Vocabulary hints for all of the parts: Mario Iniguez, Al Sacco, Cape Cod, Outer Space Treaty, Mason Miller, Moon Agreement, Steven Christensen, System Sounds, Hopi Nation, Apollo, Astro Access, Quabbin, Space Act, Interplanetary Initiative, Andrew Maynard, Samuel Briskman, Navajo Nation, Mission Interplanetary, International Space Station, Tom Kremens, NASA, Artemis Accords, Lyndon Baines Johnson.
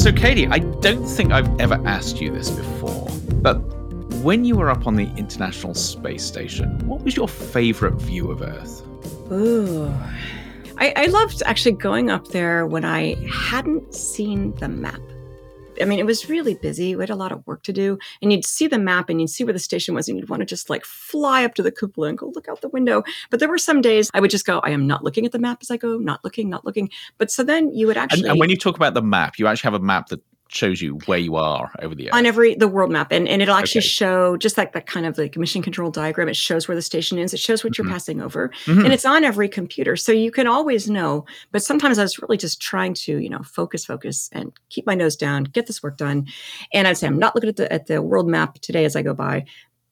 So, Katie, I don't think I've ever asked you this before, but when you were up on the International Space Station, what was your favorite view of Earth? Ooh, I loved actually going up there when I hadn't seen the map. I mean, it was really busy. We had a lot of work to do. And you'd see the map and you'd see where the station was and you'd want to just like fly up to the cupola and go look out the window. But there were some days I would just go, I am not looking at the map as I go, not looking. But so then you would actually... And when you talk about the map, you actually have a map that shows you where you are over the Earth. On the world map. And it'll actually show just like that kind of like mission control diagram. It shows where the station is. It shows what you're passing over. And it's on every computer. So you can always know. But sometimes I was really just trying to, you know, focus and keep my nose down, get this work done. And I'd say, I'm not looking at the world map today as I go by.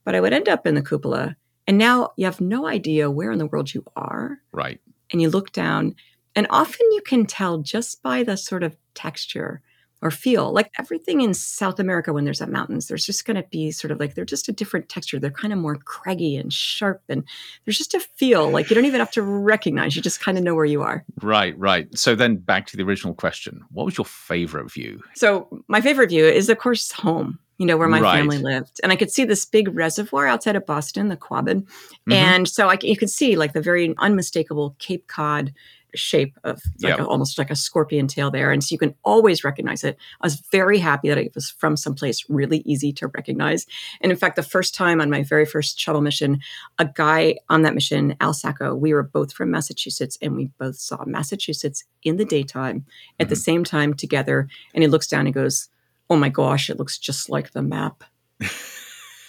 But I would end up in the cupola. And now you have no idea where in the world you are. Right. And you look down. And often you can tell just by the sort of texture or feel. Like everything in South America, when there's mountains, there's just going to be sort of like, they're just a different texture. They're kind of more craggy and sharp. And there's just a feel like you don't even have to recognize. You just kind of know where you are. Right. So then back to the original question. What was your favorite view? So my favorite view is, of course, home, you know, where my family lived. And I could see this big reservoir outside of Boston, the Quabbin. And so you could see like the very unmistakable Cape Cod shape of like almost like a scorpion tail there. And so you can always recognize it. I was very happy that it was from someplace really easy to recognize. And in fact, the first time on my very first shuttle mission, a guy on that mission, Al Sacco, we were both from Massachusetts and we both saw Massachusetts in the daytime at the same time together. And he looks down and goes, oh my gosh, it looks just like the map.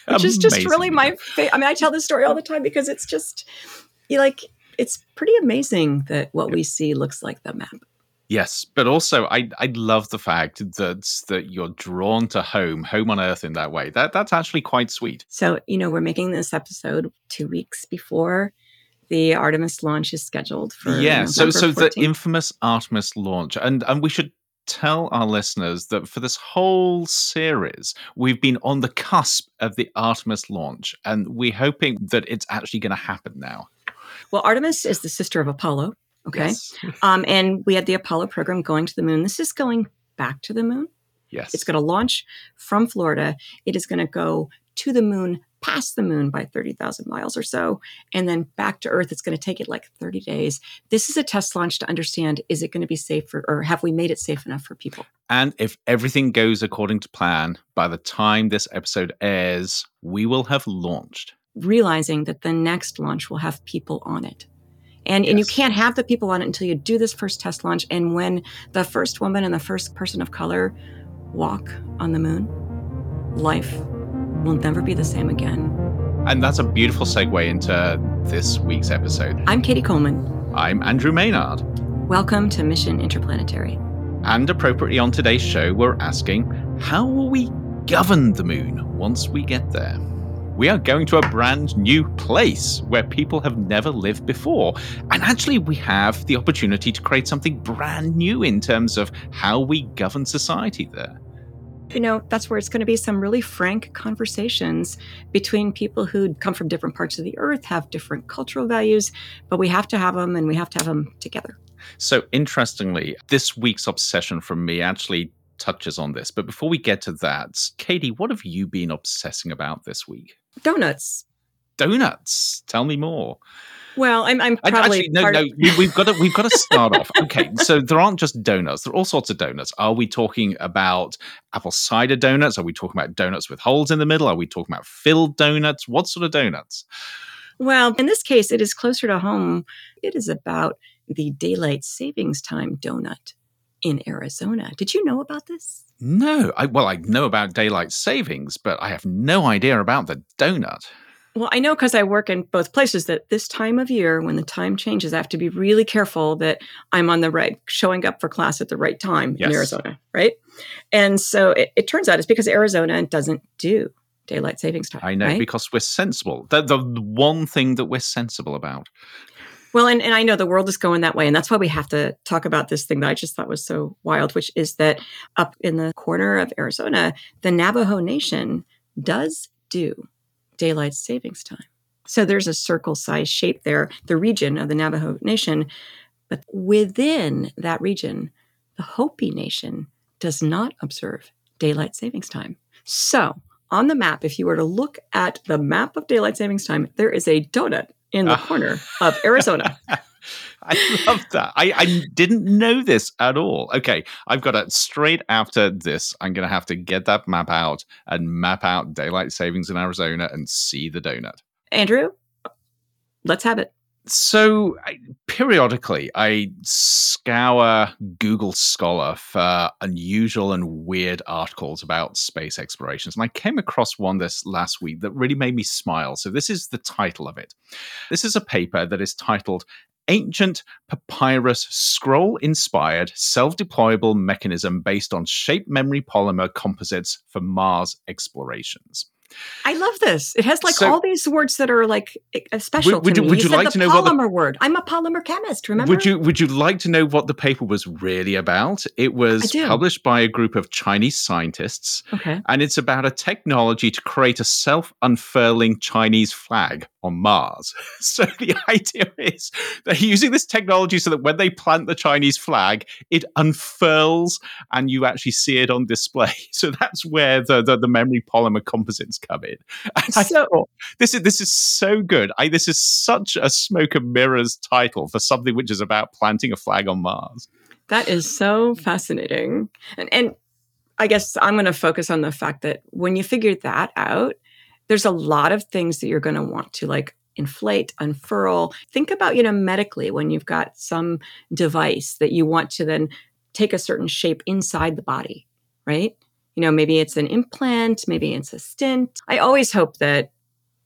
Which is just really my favorite. I mean, I tell this story all the time because it's just, you like, it's pretty amazing that what we see looks like the map. Yes, but also I love the fact that you're drawn to home on Earth in that way. That's actually quite sweet. So, you know, we're making this episode 2 weeks before the Artemis launch is scheduled for November 14th. The infamous Artemis launch. And we should tell our listeners that for this whole series, we've been on the cusp of the Artemis launch, and we're hoping that it's actually going to happen now. Well, Artemis is the sister of Apollo, okay? Yes. And we had the Apollo program going to the moon. This is going back to the moon. Yes. It's going to launch from Florida. It is going to go to the moon, past the moon by 30,000 miles or so, and then back to Earth. It's going to take it like 30 days. This is a test launch to understand, is it going to be safe or have we made it safe enough for people? And if everything goes according to plan, by the time this episode airs, we will have launched. Realizing that the next launch will have people on it. And you can't have the people on it until you do this first test launch. And when the first woman and the first person of color walk on the moon, life will never be the same again. And that's a beautiful segue into this week's episode. I'm Katie Coleman. I'm Andrew Maynard. Welcome to Mission Interplanetary. And appropriately on today's show, we're asking, how will we govern the moon once we get there? We are going to a brand new place where people have never lived before. And actually, we have the opportunity to create something brand new in terms of how we govern society there. You know, that's where it's going to be some really frank conversations between people who come from different parts of the Earth, have different cultural values, but we have to have them and we have to have them together. So interestingly, this week's obsession from me actually touches on this. But before we get to that, Katie, what have you been obsessing about this week? Donuts. Tell me more. Well, I'm probably actually, we've got to start off. Okay, so there aren't just donuts. There are all sorts of donuts. Are we talking about apple cider donuts? Are we talking about donuts with holes in the middle? Are we talking about filled donuts? What sort of donuts? Well, in this case, it is closer to home. It is about the daylight savings time donut in Arizona. Did you know about this? No. I know about daylight savings, but I have no idea about the donut. Well, I know because I work in both places that this time of year, when the time changes, I have to be really careful that I'm on the right, showing up for class at the right time in Arizona, right? And so it turns out it's because Arizona doesn't do daylight savings time. I know, right? Because we're sensible. The one thing that we're sensible about. Well, and I know the world is going that way, and that's why we have to talk about this thing that I just thought was so wild, which is that up in the corner of Arizona, the Navajo Nation does do daylight savings time. So there's a circle-sized shape there, the region of the Navajo Nation, but within that region, the Hopi Nation does not observe daylight savings time. So on the map, if you were to look at the map of daylight savings time, there is a donut in the corner of Arizona. I love that. I didn't know this at all. Okay, I've got it. Straight after this, I'm going to have to get that map out and map out daylight savings in Arizona and see the donut. Andrew, let's have it. So periodically, I scour Google Scholar for unusual and weird articles about space explorations. And I came across one this last week that really made me smile. So this is the title of it. This is a paper that is titled Ancient Papyrus Scroll-Inspired Self-Deployable Mechanism Based on Shape Memory Polymer Composites for Mars Explorations. I love this. It has all these words that are special to me. Would you like to know polymer word? I'm a polymer chemist. Remember? Would you like to know what the paper was really about? It was published by a group of Chinese scientists, and it's about a technology to create a self-unfurling Chinese flag on Mars. So the idea is they're using this technology so that when they plant the Chinese flag, it unfurls and you actually see it on display. So that's where the memory polymer composites come in. This is so good. This is such a smoke and mirrors title for something which is about planting a flag on Mars. That is so fascinating. And I guess I'm going to focus on the fact that when you figure that out, there's a lot of things that you're going to want to inflate, unfurl. Think about, medically, when you've got some device that you want to then take a certain shape inside the body, right? Maybe it's an implant, maybe it's a stent. I always hope that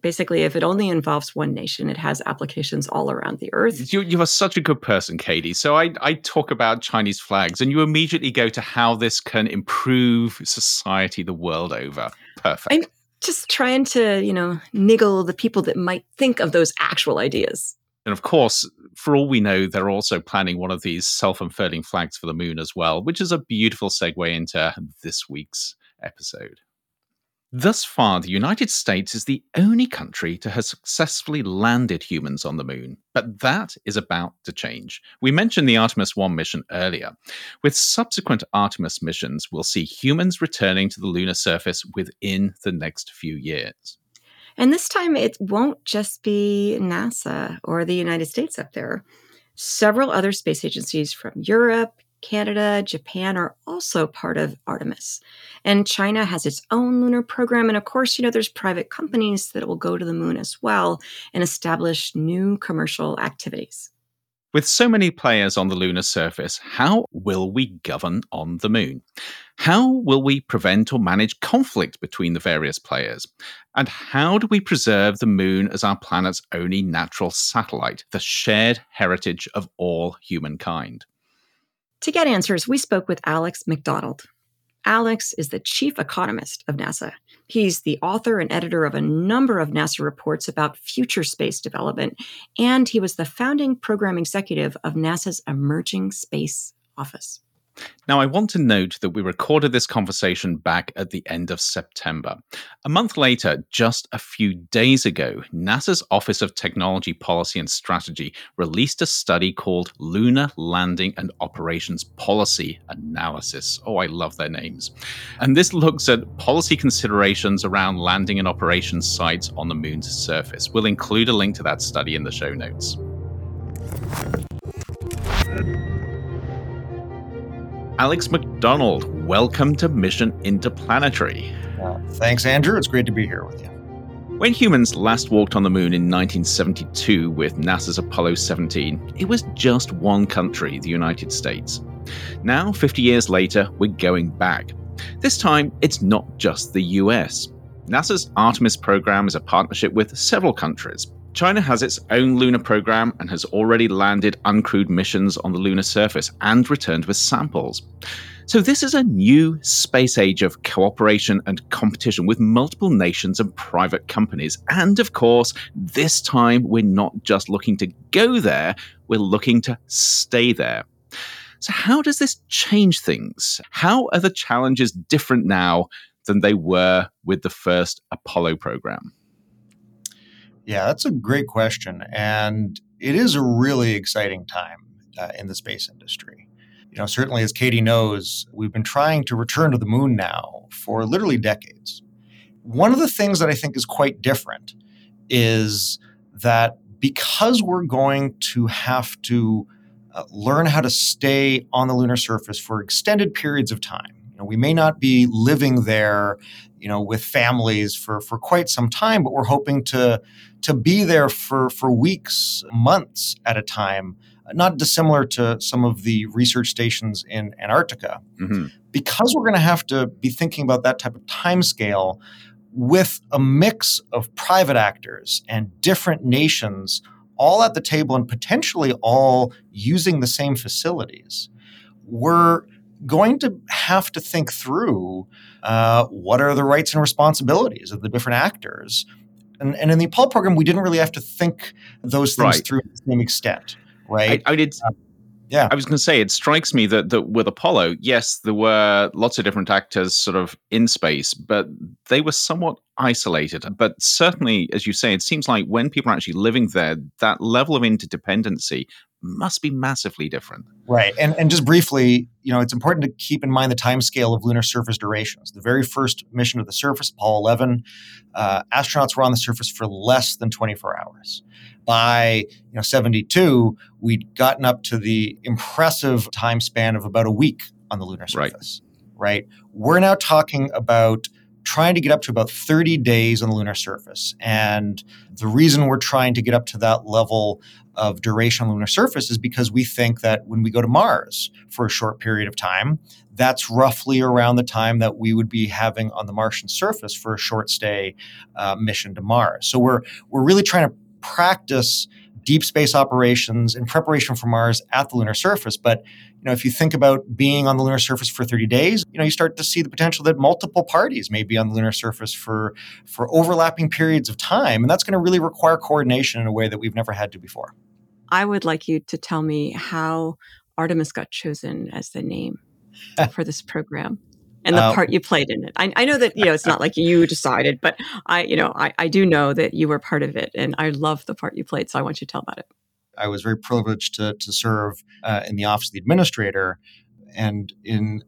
basically if it only involves one nation, it has applications all around the earth. You are such a good person, Katie. So I talk about Chinese flags and you immediately go to how this can improve society the world over. Perfect. I'm just trying to, niggle the people that might think of those actual ideas. And of course, for all we know, they're also planning one of these self-unfurling flags for the moon as well, which is a beautiful segue into this week's episode. Thus far, the United States is the only country to have successfully landed humans on the moon, but that is about to change. We mentioned the Artemis 1 mission earlier. With subsequent Artemis missions, we'll see humans returning to the lunar surface within the next few years. And this time, it won't just be NASA or the United States up there. Several other space agencies from Europe, Canada, Japan are also part of Artemis. And China has its own lunar program. And of course, there's private companies that will go to the moon as well and establish new commercial activities. With so many players on the lunar surface, how will we govern on the moon? How will we prevent or manage conflict between the various players? And how do we preserve the moon as our planet's only natural satellite, the shared heritage of all humankind? To get answers, we spoke with Alex MacDonald. Alex is the chief economist of NASA. He's the author and editor of a number of NASA reports about future space development, and he was the founding program executive of NASA's Emerging Space Office. Now, I want to note that we recorded this conversation back at the end of September. A month later, just a few days ago, NASA's Office of Technology Policy and Strategy released a study called Lunar Landing and Operations Policy Analysis. Oh, I love their names. And this looks at policy considerations around landing and operations sites on the moon's surface. We'll include a link to that study in the show notes. Alex MacDonald, welcome to Mission Interplanetary. Thanks, Andrew. It's great to be here with you. When humans last walked on the moon in 1972 with NASA's Apollo 17, it was just one country, the United States. Now, 50 years later, we're going back. This time, it's not just the US. NASA's Artemis program is a partnership with several countries. China has its own lunar program and has already landed uncrewed missions on the lunar surface and returned with samples. So this is a new space age of cooperation and competition with multiple nations and private companies. And of course, this time we're not just looking to go there, we're looking to stay there. So how does this change things? How are the challenges different now than they were with the first Apollo program? Yeah, that's a great question. And it is a really exciting time in the space industry. You know, certainly as Katie knows, we've been trying to return to the moon now for literally decades. One of the things that I think is quite different is that because we're going to have to learn how to stay on the lunar surface for extended periods of time. You know, we may not be living there, you know, with families for quite some time, but we're hoping to be there for weeks, months at a time, not dissimilar to some of the research stations in Antarctica. Mm-hmm. Because we're going to have to be thinking about that type of timescale with a mix of private actors and different nations all at the table and potentially all using the same facilities, we're going to have to think through what are the rights and responsibilities of the different actors. And in the Apollo program, we didn't really have to think those things through to the same extent. Right. I was going to say, it strikes me that with Apollo, yes, there were lots of different actors sort of in space, but they were somewhat isolated. But certainly, as you say, it seems like when people are actually living there, that level of interdependency must be massively different. Right. And just briefly, you know, it's important to keep in mind the timescale of lunar surface durations. The very first mission to the surface, Apollo 11, astronauts were on the surface for less than 24 hours. By 72, we'd gotten up to the impressive time span of about a week on the lunar surface. Right. We're now talking about trying to get up to about 30 days on the lunar surface. And the reason we're trying to get up to that level of duration on the lunar surface is because we think that when we go to Mars for a short period of time, that's roughly around the time that we would be having on the Martian surface for a short stay mission to Mars. So we're really trying to practice deep space operations in preparation for Mars at the lunar surface. But, you know, if you think about being on the lunar surface for 30 days, you know, you start to see the potential that multiple parties may be on the lunar surface for overlapping periods of time. And that's going to really require coordination in a way that we've never had to before. I would like you to tell me how Artemis got chosen as the name for this program and the part you played in it. I know that, you know, it's not like you decided, but I do know that you were part of it, and I love the part you played, so I want you to tell about it. I was very privileged to serve in the Office of the Administrator, and in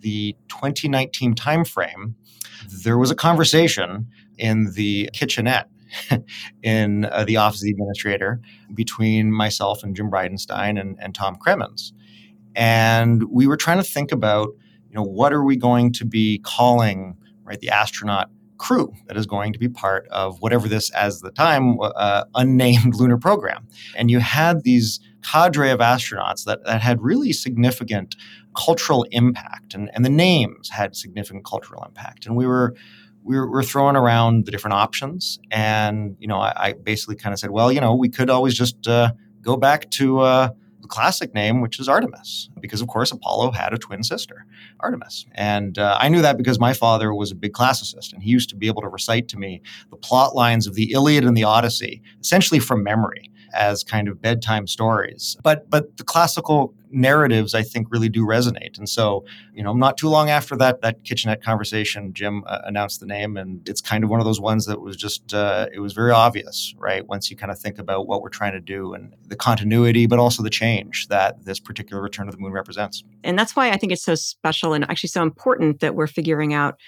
the 2019 timeframe, there was a conversation in the kitchenette in the Office of the Administrator between myself and Jim Bridenstine and Tom Kremens. And we were trying to think about, you know, what are we going to be calling, right, the astronaut crew that is going to be part of whatever this, as the time, unnamed lunar program? And you had these cadre of astronauts that had really significant cultural impact, and the names had significant cultural impact. And we were throwing around the different options. And, you know, I basically kind of said, well, you know, we could always just go back to classic name, which is Artemis, because of course Apollo had a twin sister, Artemis. And I knew that because my father was a big classicist, and he used to be able to recite to me the plot lines of the Iliad and the Odyssey, essentially from memory, as kind of bedtime stories. But the classical narratives, I think, really do resonate. And so, you know, not too long after that kitchenette conversation, Jim announced the name, and it's kind of one of those ones that was just, it was very obvious, right? Once you kind of think about what we're trying to do and the continuity, but also the change that this particular return to the moon represents. And that's why I think it's so special and actually so important that we're figuring out,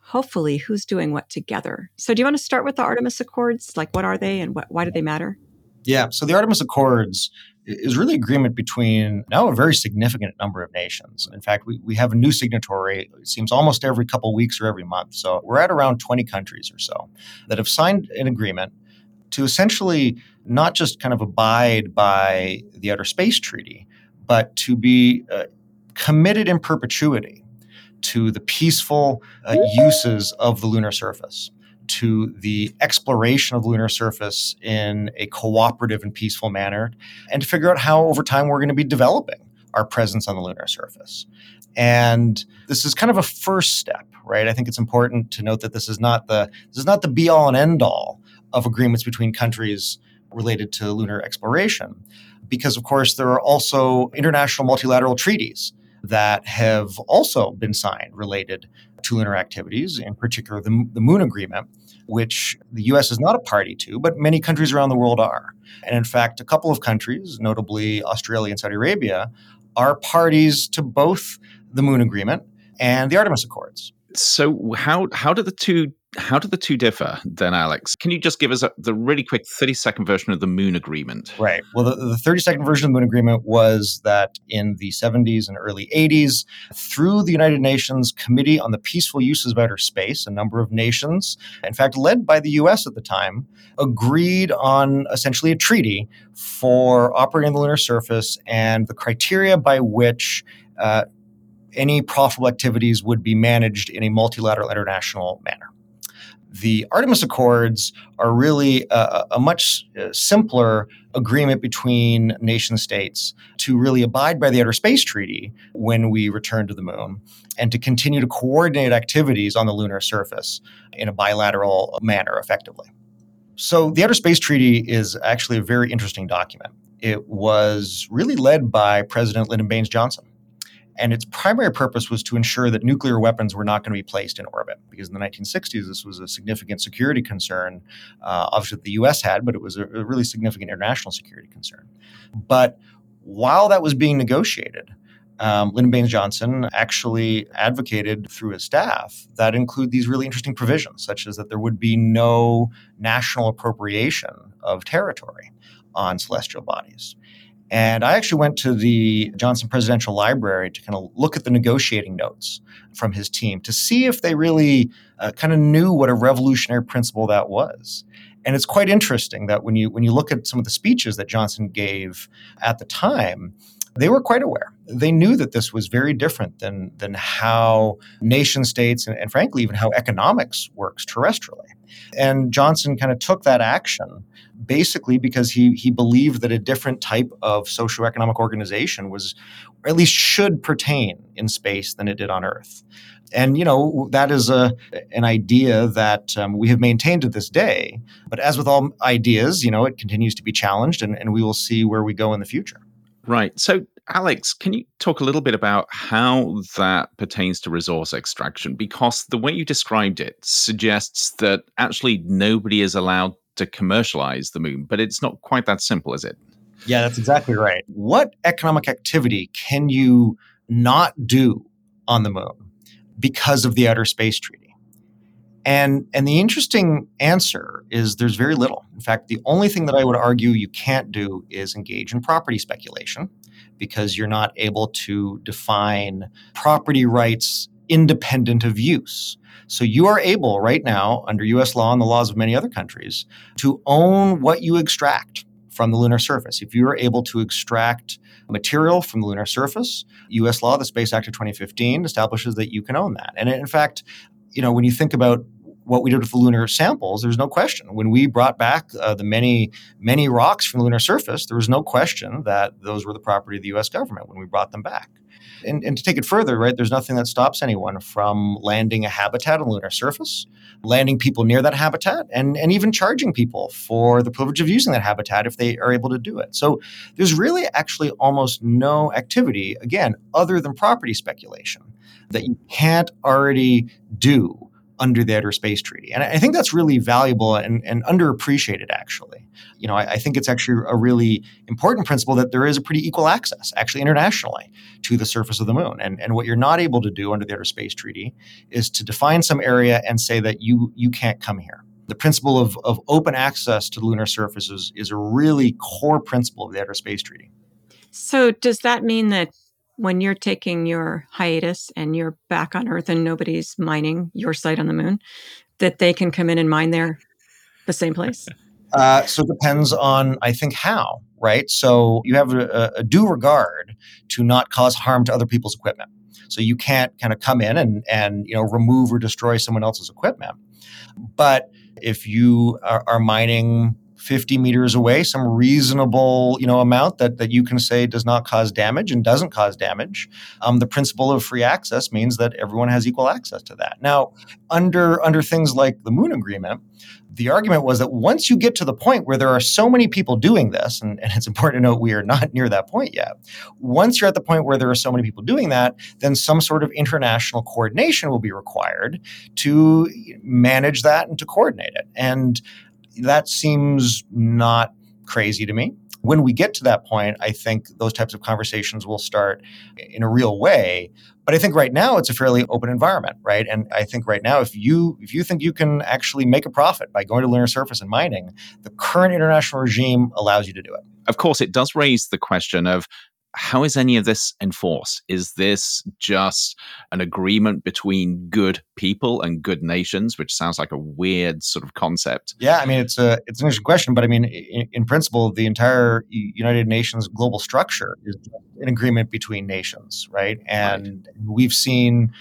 hopefully, who's doing what together. So do you want to start with the Artemis Accords? Like, what are they and why do they matter? Yeah, so the Artemis Accords is really agreement between now a very significant number of nations. In fact, we have a new signatory, it seems almost every couple of weeks or every month. So we're at around 20 countries or so that have signed an agreement to essentially not just kind of abide by the Outer Space Treaty, but to be committed in perpetuity to the peaceful uses of the lunar surface, to the exploration of the lunar surface in a cooperative and peaceful manner, and to figure out how over time we're going to be developing our presence on the lunar surface. And this is kind of a first step, right? I think it's important to note that this is not the be-all and end-all of agreements between countries related to lunar exploration, because of course there are also international multilateral treaties that have also been signed related to lunar activities, in particular the Moon Agreement, which the U.S. is not a party to, but many countries around the world are. And in fact, a couple of countries, notably Australia and Saudi Arabia, are parties to both the Moon Agreement and the Artemis Accords. So how do the two differ then, Alex? Can you just give us the really quick 30-second version of the Moon Agreement? Right. Well, the 30-second version of the Moon Agreement was that in the 70s and early 80s, through the United Nations Committee on the Peaceful Uses of Outer Space, a number of nations, in fact, led by the U.S. at the time, agreed on essentially a treaty for operating the lunar surface and the criteria by which any profitable activities would be managed in a multilateral international manner. The Artemis Accords are really a much simpler agreement between nation states to really abide by the Outer Space Treaty when we return to the moon and to continue to coordinate activities on the lunar surface in a bilateral manner effectively. So the Outer Space Treaty is actually a very interesting document. It was really led by President Lyndon Baines Johnson. And its primary purpose was to ensure that nuclear weapons were not going to be placed in orbit, because in the 1960s, this was a significant security concern, obviously that the U.S. had, but it was a really significant international security concern. But while that was being negotiated, Lyndon Baines Johnson actually advocated through his staff that include these really interesting provisions, such as that there would be no national appropriation of territory on celestial bodies. And I actually went to the Johnson Presidential Library to kind of look at the negotiating notes from his team to see if they really kind of knew what a revolutionary principle that was. And it's quite interesting that when you look at some of the speeches that Johnson gave at the time, they were quite aware. They knew that this was very different than how nation states and frankly, even how economics works terrestrially. And Johnson kind of took that action basically because he believed that a different type of socioeconomic organization was, or at least should pertain in space than it did on Earth. And, you know, that is an idea that we have maintained to this day. But as with all ideas, you know, it continues to be challenged and we will see where we go in the future. Right. So, Alex, can you talk a little bit about how that pertains to resource extraction? Because the way you described it suggests that actually nobody is allowed to commercialize the moon, but it's not quite that simple, is it? Yeah, that's exactly right. What economic activity can you not do on the moon because of the Outer Space Treaty? And the interesting answer is there's very little. In fact, the only thing that I would argue you can't do is engage in property speculation because you're not able to define property rights independent of use. So you are able right now, under U.S. law and the laws of many other countries, to own what you extract from the lunar surface. If you are able to extract material from the lunar surface, U.S. law, the Space Act of 2015, establishes that you can own that. And in fact, you know, when you think about what we did with the lunar samples, there's no question. When we brought back the many, many rocks from the lunar surface, there was no question that those were the property of the U.S. government when we brought them back. And to take it further, right, there's nothing that stops anyone from landing a habitat on the lunar surface, landing people near that habitat, and even charging people for the privilege of using that habitat if they are able to do it. So there's really actually almost no activity, again, other than property speculation, that you can't already do under the Outer Space Treaty. And I think that's really valuable and underappreciated, actually. You know, I think it's actually a really important principle that there is a pretty equal access, actually internationally, to the surface of the moon. And what you're not able to do under the Outer Space Treaty is to define some area and say that you can't come here. The principle of open access to the lunar surface is a really core principle of the Outer Space Treaty. So does that mean that when you're taking your hiatus and you're back on Earth and nobody's mining your site on the moon, that they can come in and mine there the same place? So it depends on, I think, how, right? So you have a due regard to not cause harm to other people's equipment. So you can't kind of come in and you know, remove or destroy someone else's equipment. But if you are mining 50 meters away, some reasonable, you know, amount that you can say does not cause damage and doesn't cause damage. The principle of free access means that everyone has equal access to that. Now, under things like the Moon Agreement, the argument was that once you get to the point where there are so many people doing this, and it's important to note we are not near that point yet, once you're at the point where there are so many people doing that, then some sort of international coordination will be required to manage that and to coordinate it. And that seems not crazy to me. When we get to that point, I think those types of conversations will start in a real way. But I think right now it's a fairly open environment, right? And I think right now, if you think you can actually make a profit by going to lunar surface and mining, the current international regime allows you to do it. Of course, it does raise the question of, how is any of this enforced? Is this just an agreement between good people and good nations, which sounds like a weird sort of concept? Yeah, I mean, it's an interesting question, but I mean, in principle, the entire United Nations global structure is an agreement between nations, right? And We've seen,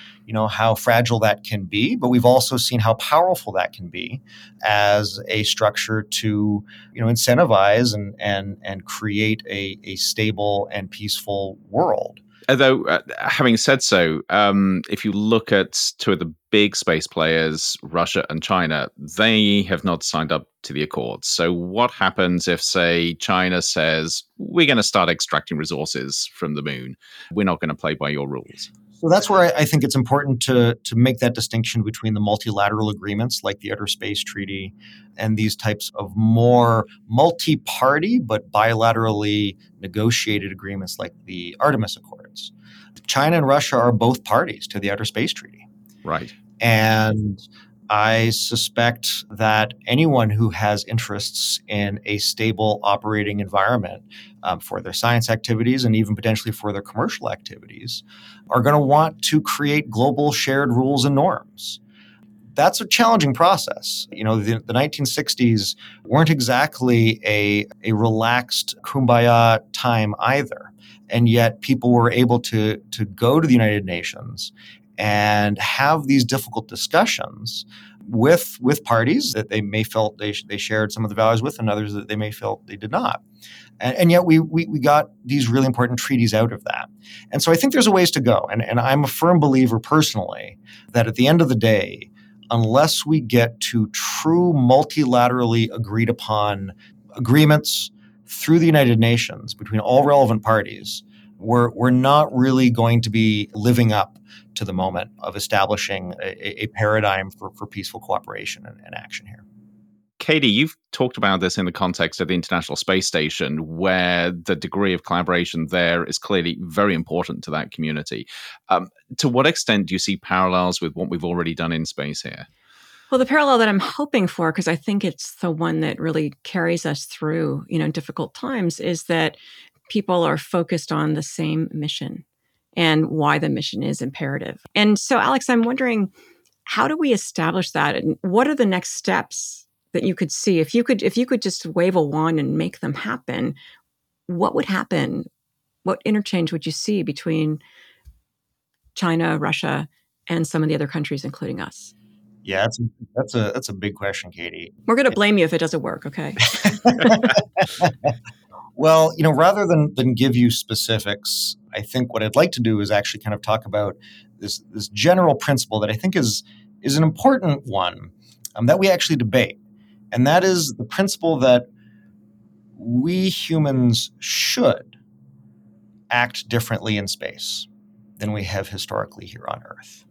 how fragile that can be, but we've also seen how powerful that can be as a structure to, incentivize and create a stable and peaceful world. Although, having said so, if you look at two of the big space players, Russia and China, they have not signed up to the Accords. So what happens if, say, China says, we're going to start extracting resources from the moon? We're not going to play by your rules. So that's where I think it's important to make that distinction between the multilateral agreements like the Outer Space Treaty and these types of more multi-party but bilaterally negotiated agreements like the Artemis Accords. China and Russia are both parties to the Outer Space Treaty. Right. And I suspect that anyone who has interests in a stable operating environment for their science activities and even potentially for their commercial activities are going to want to create global shared rules and norms. That's a challenging process. The 1960s weren't exactly a relaxed kumbaya time either. And yet people were able to go to the United Nations and have these difficult discussions with parties that they may felt they shared some of the values with and others that they may felt they did not. And yet we got these really important treaties out of that. And so I think there's a ways to go. And I'm a firm believer personally that at the end of the day, unless we get to true multilaterally agreed upon agreements through the United Nations between all relevant parties, we're not really going to be living up to the moment of establishing a paradigm for peaceful cooperation and action here. Katie, you've talked about this in the context of the International Space Station, where the degree of collaboration there is clearly very important to that community. To what extent do you see parallels with what we've already done in space here? Well, the parallel that I'm hoping for, because I think it's the one that really carries us through, difficult times, is that people are focused on the same mission and why the mission is imperative. And so, Alex, I'm wondering, how do we establish that? And what are the next steps that you could see? If you could just wave a wand and make them happen, what would happen? What interchange would you see between China, Russia, and some of the other countries, including us? Yeah, that's a big question, Katie. We're going to blame you if it doesn't work, okay? Well, rather than give you specifics, I think what I'd like to do is actually kind of talk about this general principle that I think is an important one that we actually debate. And that is the principle that we humans should act differently in space than we have historically here on Earth.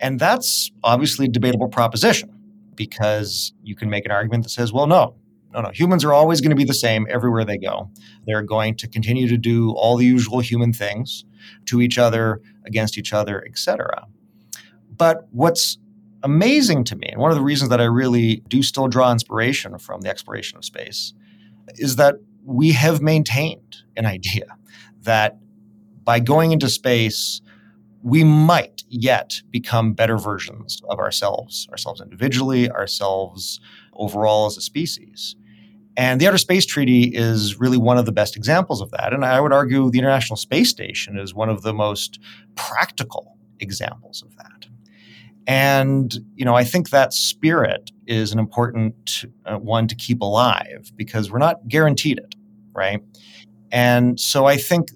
And that's obviously a debatable proposition, because you can make an argument that says, well, no. Humans are always going to be the same everywhere they go. They're going to continue to do all the usual human things to each other, against each other, etc. But what's amazing to me, and one of the reasons that I really do still draw inspiration from the exploration of space, is that we have maintained an idea that by going into space, we might yet become better versions of ourselves individually, ourselves overall as a species. And the Outer Space Treaty is really one of the best examples of that. And I would argue the International Space Station is one of the most practical examples of that. And, I think that spirit is an important one to keep alive, because we're not guaranteed it, right? And so I think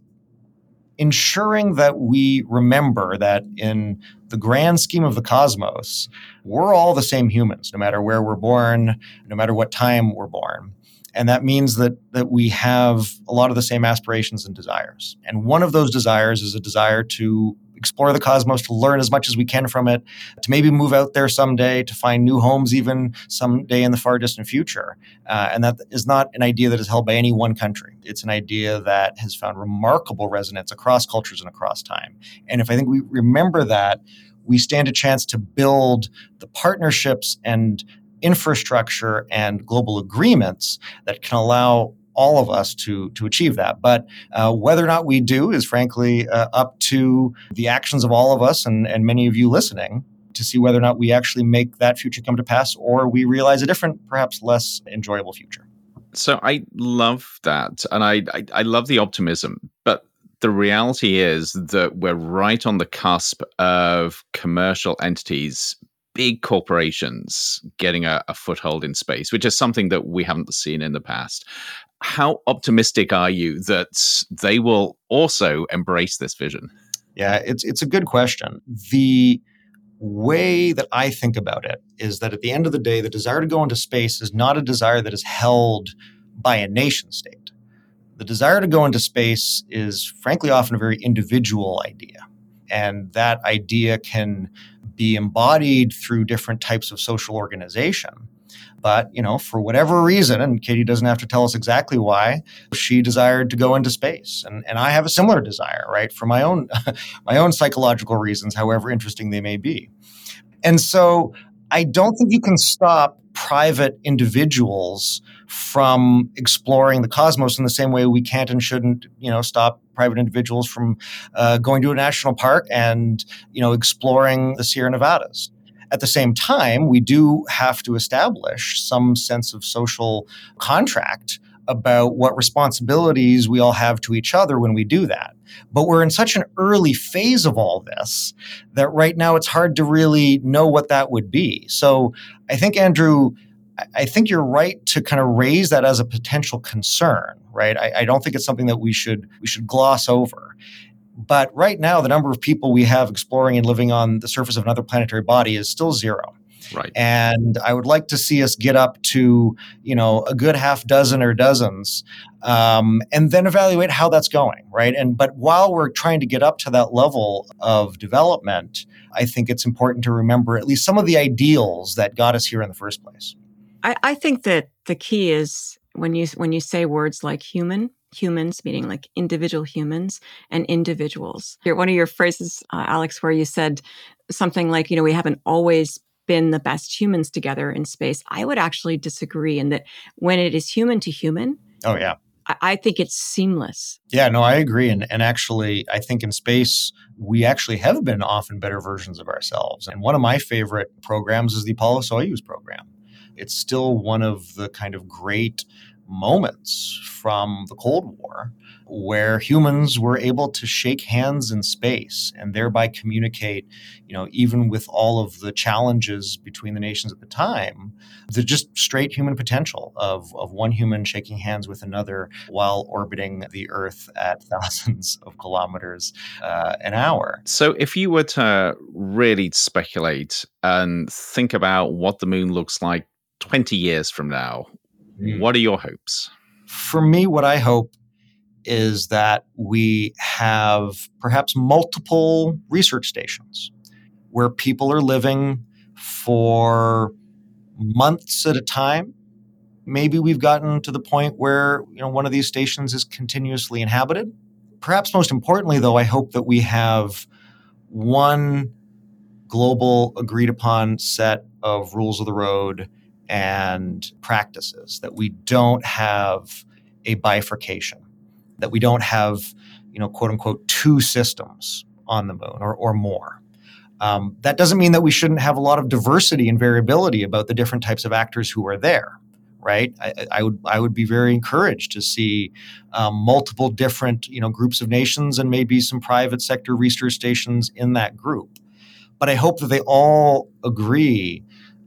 ensuring that we remember that in the grand scheme of the cosmos, we're all the same humans, no matter where we're born, no matter what time we're born. And that means that we have a lot of the same aspirations and desires. And one of those desires is a desire to explore the cosmos, to learn as much as we can from it, to maybe move out there someday, to find new homes even someday in the far distant future. And that is not an idea that is held by any one country. It's an idea that has found remarkable resonance across cultures and across time. And if I think we remember that, we stand a chance to build the partnerships and infrastructure and global agreements that can allow all of us to achieve that. But whether or not we do is frankly up to the actions of all of us and many of you listening to see whether or not we actually make that future come to pass or we realize a different, perhaps less enjoyable future. So I love that. And I love the optimism. But the reality is that we're right on the cusp of commercial entities, big corporations getting a foothold in space, which is something that we haven't seen in the past. How optimistic are you that they will also embrace this vision? Yeah, it's a good question. The way that I think about it is that at the end of the day, the desire to go into space is not a desire that is held by a nation state. The desire to go into space is frankly often a very individual idea. And that idea can be embodied through different types of social organization. But, you know, for whatever reason, and Katie doesn't have to tell us exactly why, she desired to go into space. And I have a similar desire, right, for my own psychological reasons, however interesting they may be. And so I don't think you can stop private individuals from exploring the cosmos in the same way we can't and shouldn't, you know, stop private individuals from going to a national park and, you know, exploring the Sierra Nevadas. At the same time, we do have to establish some sense of social contract about what responsibilities we all have to each other when we do that. But we're in such an early phase of all this that right now it's hard to really know what that would be. So I think, Andrew, I think you're right to kind of raise that as a potential concern, right? I don't think it's something that we should gloss over. But right now, the number of people we have exploring and living on the surface of another planetary body is still zero. Right. And I would like to see us get up to, you know, a good half dozen or dozens, and then evaluate how that's going, right? But while we're trying to get up to that level of development, I think it's important to remember at least some of the ideals that got us here in the first place. I think that the key is when you say words like humans, meaning like individual humans and individuals. One of your phrases, Alex, where you said something like, you know, we haven't always been the best humans together in space. I would actually disagree in that when it is human to human. Oh, yeah. I think it's seamless. Yeah, no, I agree. And actually, I think in space, we actually have been often better versions of ourselves. And one of my favorite programs is the Apollo Soyuz program. It's still one of the kind of great moments from the Cold War where humans were able to shake hands in space and thereby communicate, you know, even with all of the challenges between the nations at the time, the just straight human potential of one human shaking hands with another while orbiting the Earth at thousands of kilometers an hour. So if you were to really speculate and think about what the moon looks like 20 years from now, what are your hopes? For me, what I hope is that we have perhaps multiple research stations where people are living for months at a time. Maybe we've gotten to the point where, you know, one of these stations is continuously inhabited. Perhaps most importantly, though, I hope that we have one global agreed upon set of rules of the road and practices, that we don't have a bifurcation, that we don't have, you know, quote unquote, two systems on the moon or more. That doesn't mean that we shouldn't have a lot of diversity and variability about the different types of actors who are there, right? I would be very encouraged to see multiple different, you know, groups of nations and maybe some private sector research stations in that group. But I hope that they all agree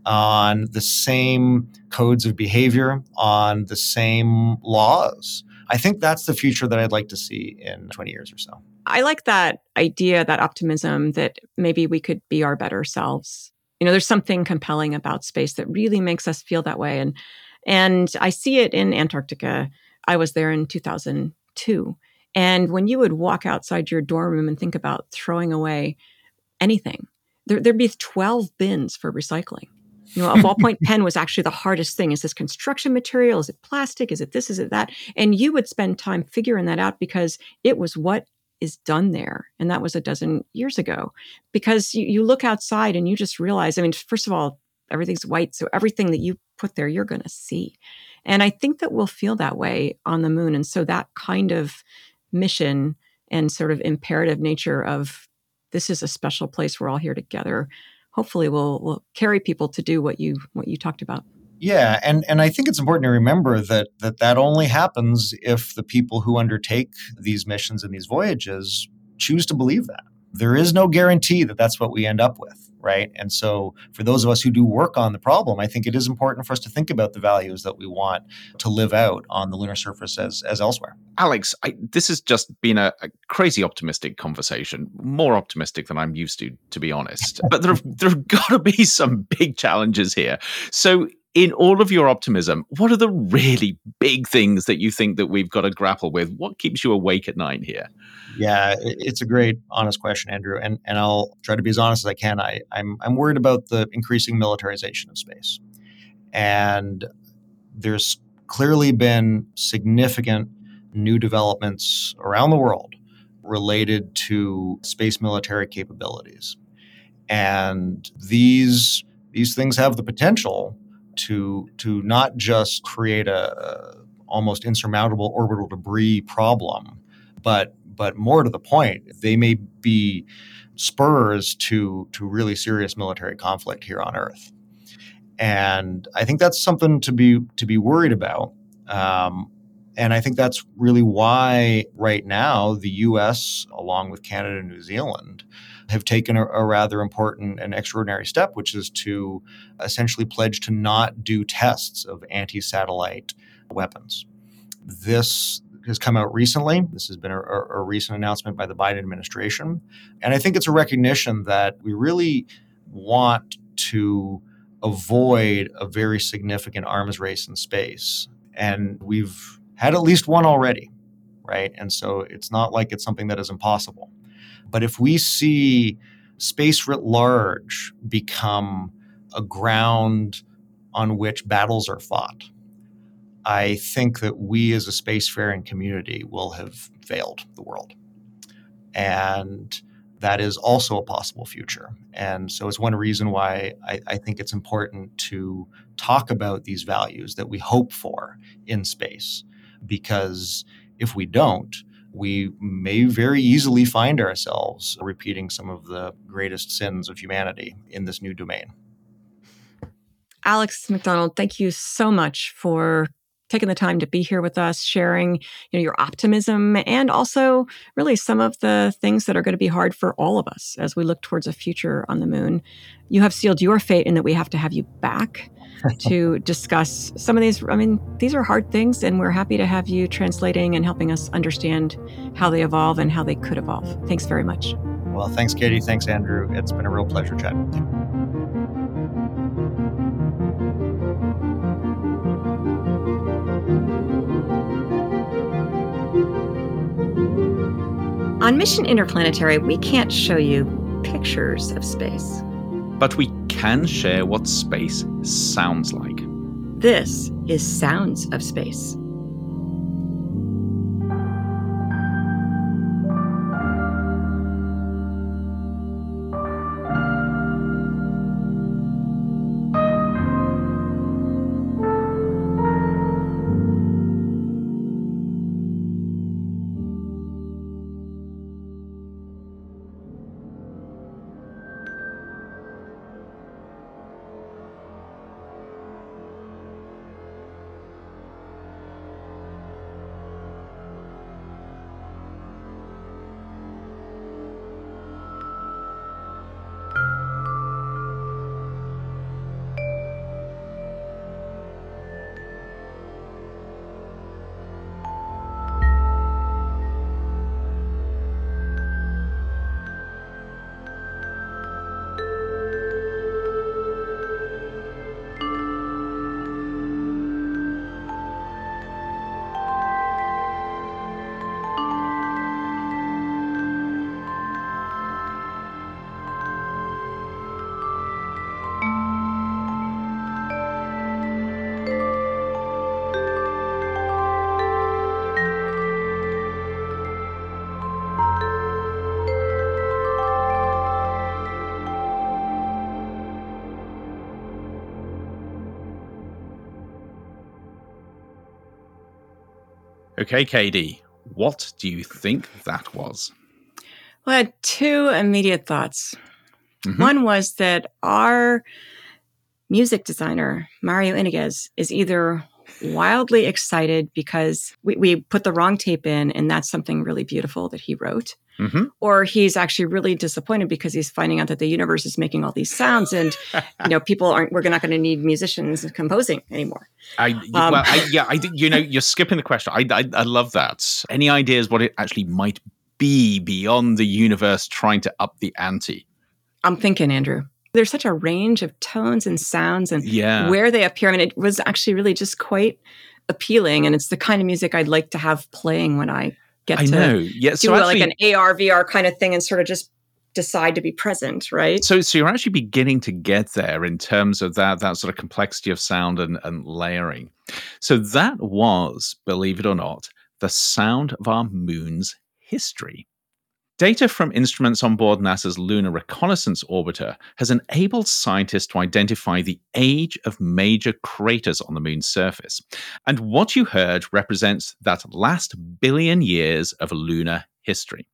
on the same codes of behavior, on the same laws. I think that's the future that I'd like to see in 20 years or so. I like that idea, that optimism that maybe we could be our better selves. You know, there's something compelling about space that really makes us feel that way. And I see it in Antarctica. I was there in 2002. And when you would walk outside your dorm room and think about throwing away anything, there'd be 12 bins for recycling. You know, a ballpoint pen was actually the hardest thing. Is this construction material? Is it plastic? Is it this? Is it that? And you would spend time figuring that out because it was what is done there. And that was a dozen years ago. Because you look outside and you just realize, I mean, first of all, everything's white. So everything that you put there, you're going to see. And I think that we'll feel that way on the moon. And so that kind of mission and sort of imperative nature of this is a special place. We're all here together. Hopefully we'll carry people to do what you talked about. Yeah, and I think it's important to remember that only happens if the people who undertake these missions and these voyages choose to believe that. There is no guarantee that that's what we end up with, right? And so for those of us who do work on the problem, I think it is important for us to think about the values that we want to live out on the lunar surface as elsewhere. Alex, this has just been a crazy optimistic conversation, more optimistic than I'm used to be honest. But there've got to be some big challenges here. So in all of your optimism, what are the really big things that you think that we've got to grapple with? What keeps you awake at night here? Yeah, it's a great, honest question, Andrew. And I'll try to be as honest as I can. I'm worried about the increasing militarization of space. And there's clearly been significant new developments around the world related to space military capabilities. And these things have the potential to not just create a almost insurmountable orbital debris problem, but more to the point, they may be spurs to really serious military conflict here on Earth. And I think that's something to be worried about. And I think that's really why right now the U.S., along with Canada and New Zealand, have taken a rather important and extraordinary step, which is to essentially pledge to not do tests of anti-satellite weapons. This has come out recently. This has been a recent announcement by the Biden administration. And I think it's a recognition that we really want to avoid a very significant arms race in space. And we've had at least one already, right? And so it's not like it's something that is impossible. But if we see space writ large become a ground on which battles are fought, I think that we as a spacefaring community will have failed the world. And that is also a possible future. And so it's one reason why I think it's important to talk about these values that we hope for in space. Because if we don't, we may very easily find ourselves repeating some of the greatest sins of humanity in this new domain. Alex MacDonald, thank you so much for taking the time to be here with us, sharing your optimism and also really some of the things that are going to be hard for all of us as we look towards a future on the moon. You have sealed your fate in that we have to have you back to discuss some of these. I mean, these are hard things, and we're happy to have you translating and helping us understand how they evolve and how they could evolve. Thanks very much. Well, thanks, Katie. Thanks, Andrew. It's been a real pleasure chatting with you. On Mission Interplanetary, we can't show you pictures of space. But we can share what space sounds like. This is Sounds of Space. Okay, Katie, what do you think that was? Well, I had two immediate thoughts. Mm-hmm. One was that our music designer, Mario Iniguez, is either wildly excited because we put the wrong tape in and that's something really beautiful that he wrote, mm-hmm. or he's actually really disappointed because he's finding out that the universe is making all these sounds and people aren't. We're not going to need musicians composing anymore. You're skipping the question. I love that. Any ideas what it actually might be beyond the universe trying to up the ante? I'm thinking, Andrew. There's such a range of tones and sounds and where they appear. I mean, it was actually really just quite appealing. And it's the kind of music I'd like to have playing when I get an AR, VR kind of thing and sort of just decide to be present, right? So you're actually beginning to get there in terms of that sort of complexity of sound and layering. So that was, believe it or not, the sound of our moon's history. Data from instruments on board NASA's Lunar Reconnaissance Orbiter has enabled scientists to identify the age of major craters on the moon's surface. And what you heard represents that last billion years of lunar history.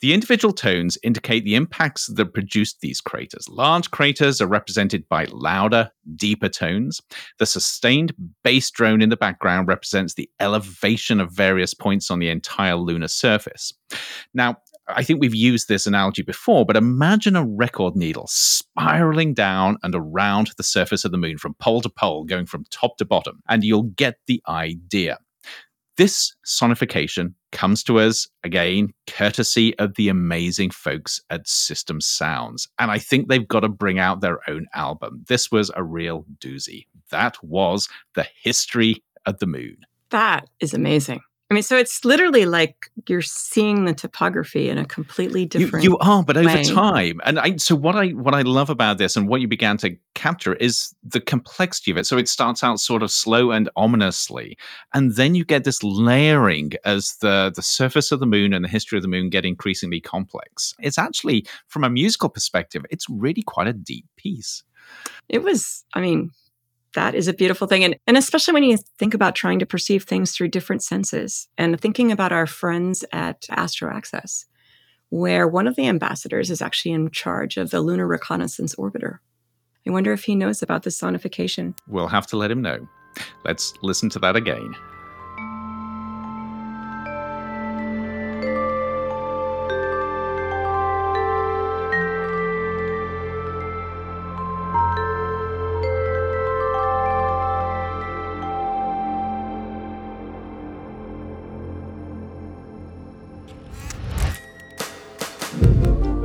The individual tones indicate the impacts that produced these craters. Large craters are represented by louder, deeper tones. The sustained bass drone in the background represents the elevation of various points on the entire lunar surface. Now, I think we've used this analogy before, but imagine a record needle spiraling down and around the surface of the moon from pole to pole, going from top to bottom, and you'll get the idea. This sonification comes to us, again, courtesy of the amazing folks at System Sounds. And I think they've got to bring out their own album. This was a real doozy. That was the history of the moon. That is amazing. I mean, so it's literally like you're seeing the topography in a completely different You are, but over way. Time. And so what I love about this and what you began to capture is the complexity of it. So it starts out sort of slow and ominously. And then you get this layering as the surface of the moon and the history of the moon get increasingly complex. It's actually, from a musical perspective, it's really quite a deep piece. It was, I mean... That is a beautiful thing. And especially when you think about trying to perceive things through different senses and thinking about our friends at Astro Access, where one of the ambassadors is actually in charge of the Lunar Reconnaissance Orbiter. I wonder if he knows about the sonification. We'll have to let him know. Let's listen to that again.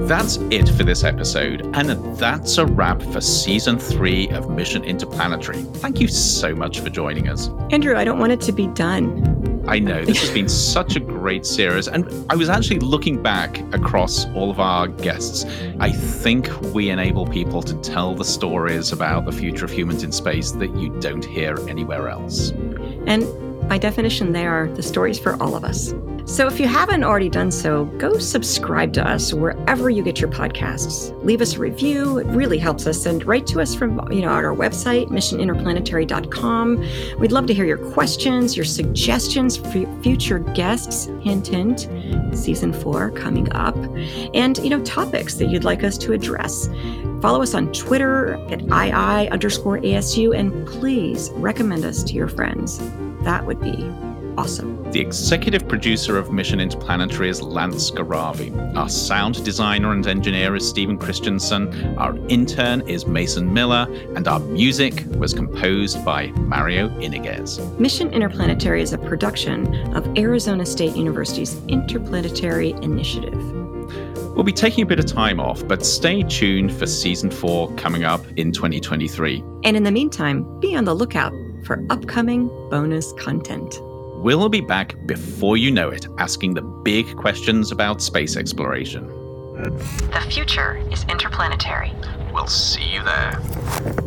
That's it for this episode, and that's a wrap for Season 3 of Mission Interplanetary. Thank you so much for joining us. Andrew, I don't want it to be done. I know, this has been such a great series, and I was actually looking back across all of our guests. I think we enable people to tell the stories about the future of humans in space that you don't hear anywhere else. And by definition, they are the stories for all of us. So if you haven't already done so, go subscribe to us wherever you get your podcasts. Leave us a review. It really helps us. And write to us from our website, missioninterplanetary.com. We'd love to hear your questions, your suggestions for future guests. Hint, hint, Season 4 coming up. And, topics that you'd like us to address. Follow us on Twitter at @II_ASU. And please recommend us to your friends. That would be awesome. The executive producer of Mission Interplanetary is Lance Garavi. Our sound designer and engineer is Steven Christensen. Our intern is Mason Miller. And our music was composed by Mario Iniguez. Mission Interplanetary is a production of Arizona State University's Interplanetary Initiative. We'll be taking a bit of time off, but stay tuned for Season 4 coming up in 2023. And in the meantime, be on the lookout for upcoming bonus content. We'll be back before you know it, asking the big questions about space exploration. The future is interplanetary. We'll see you there.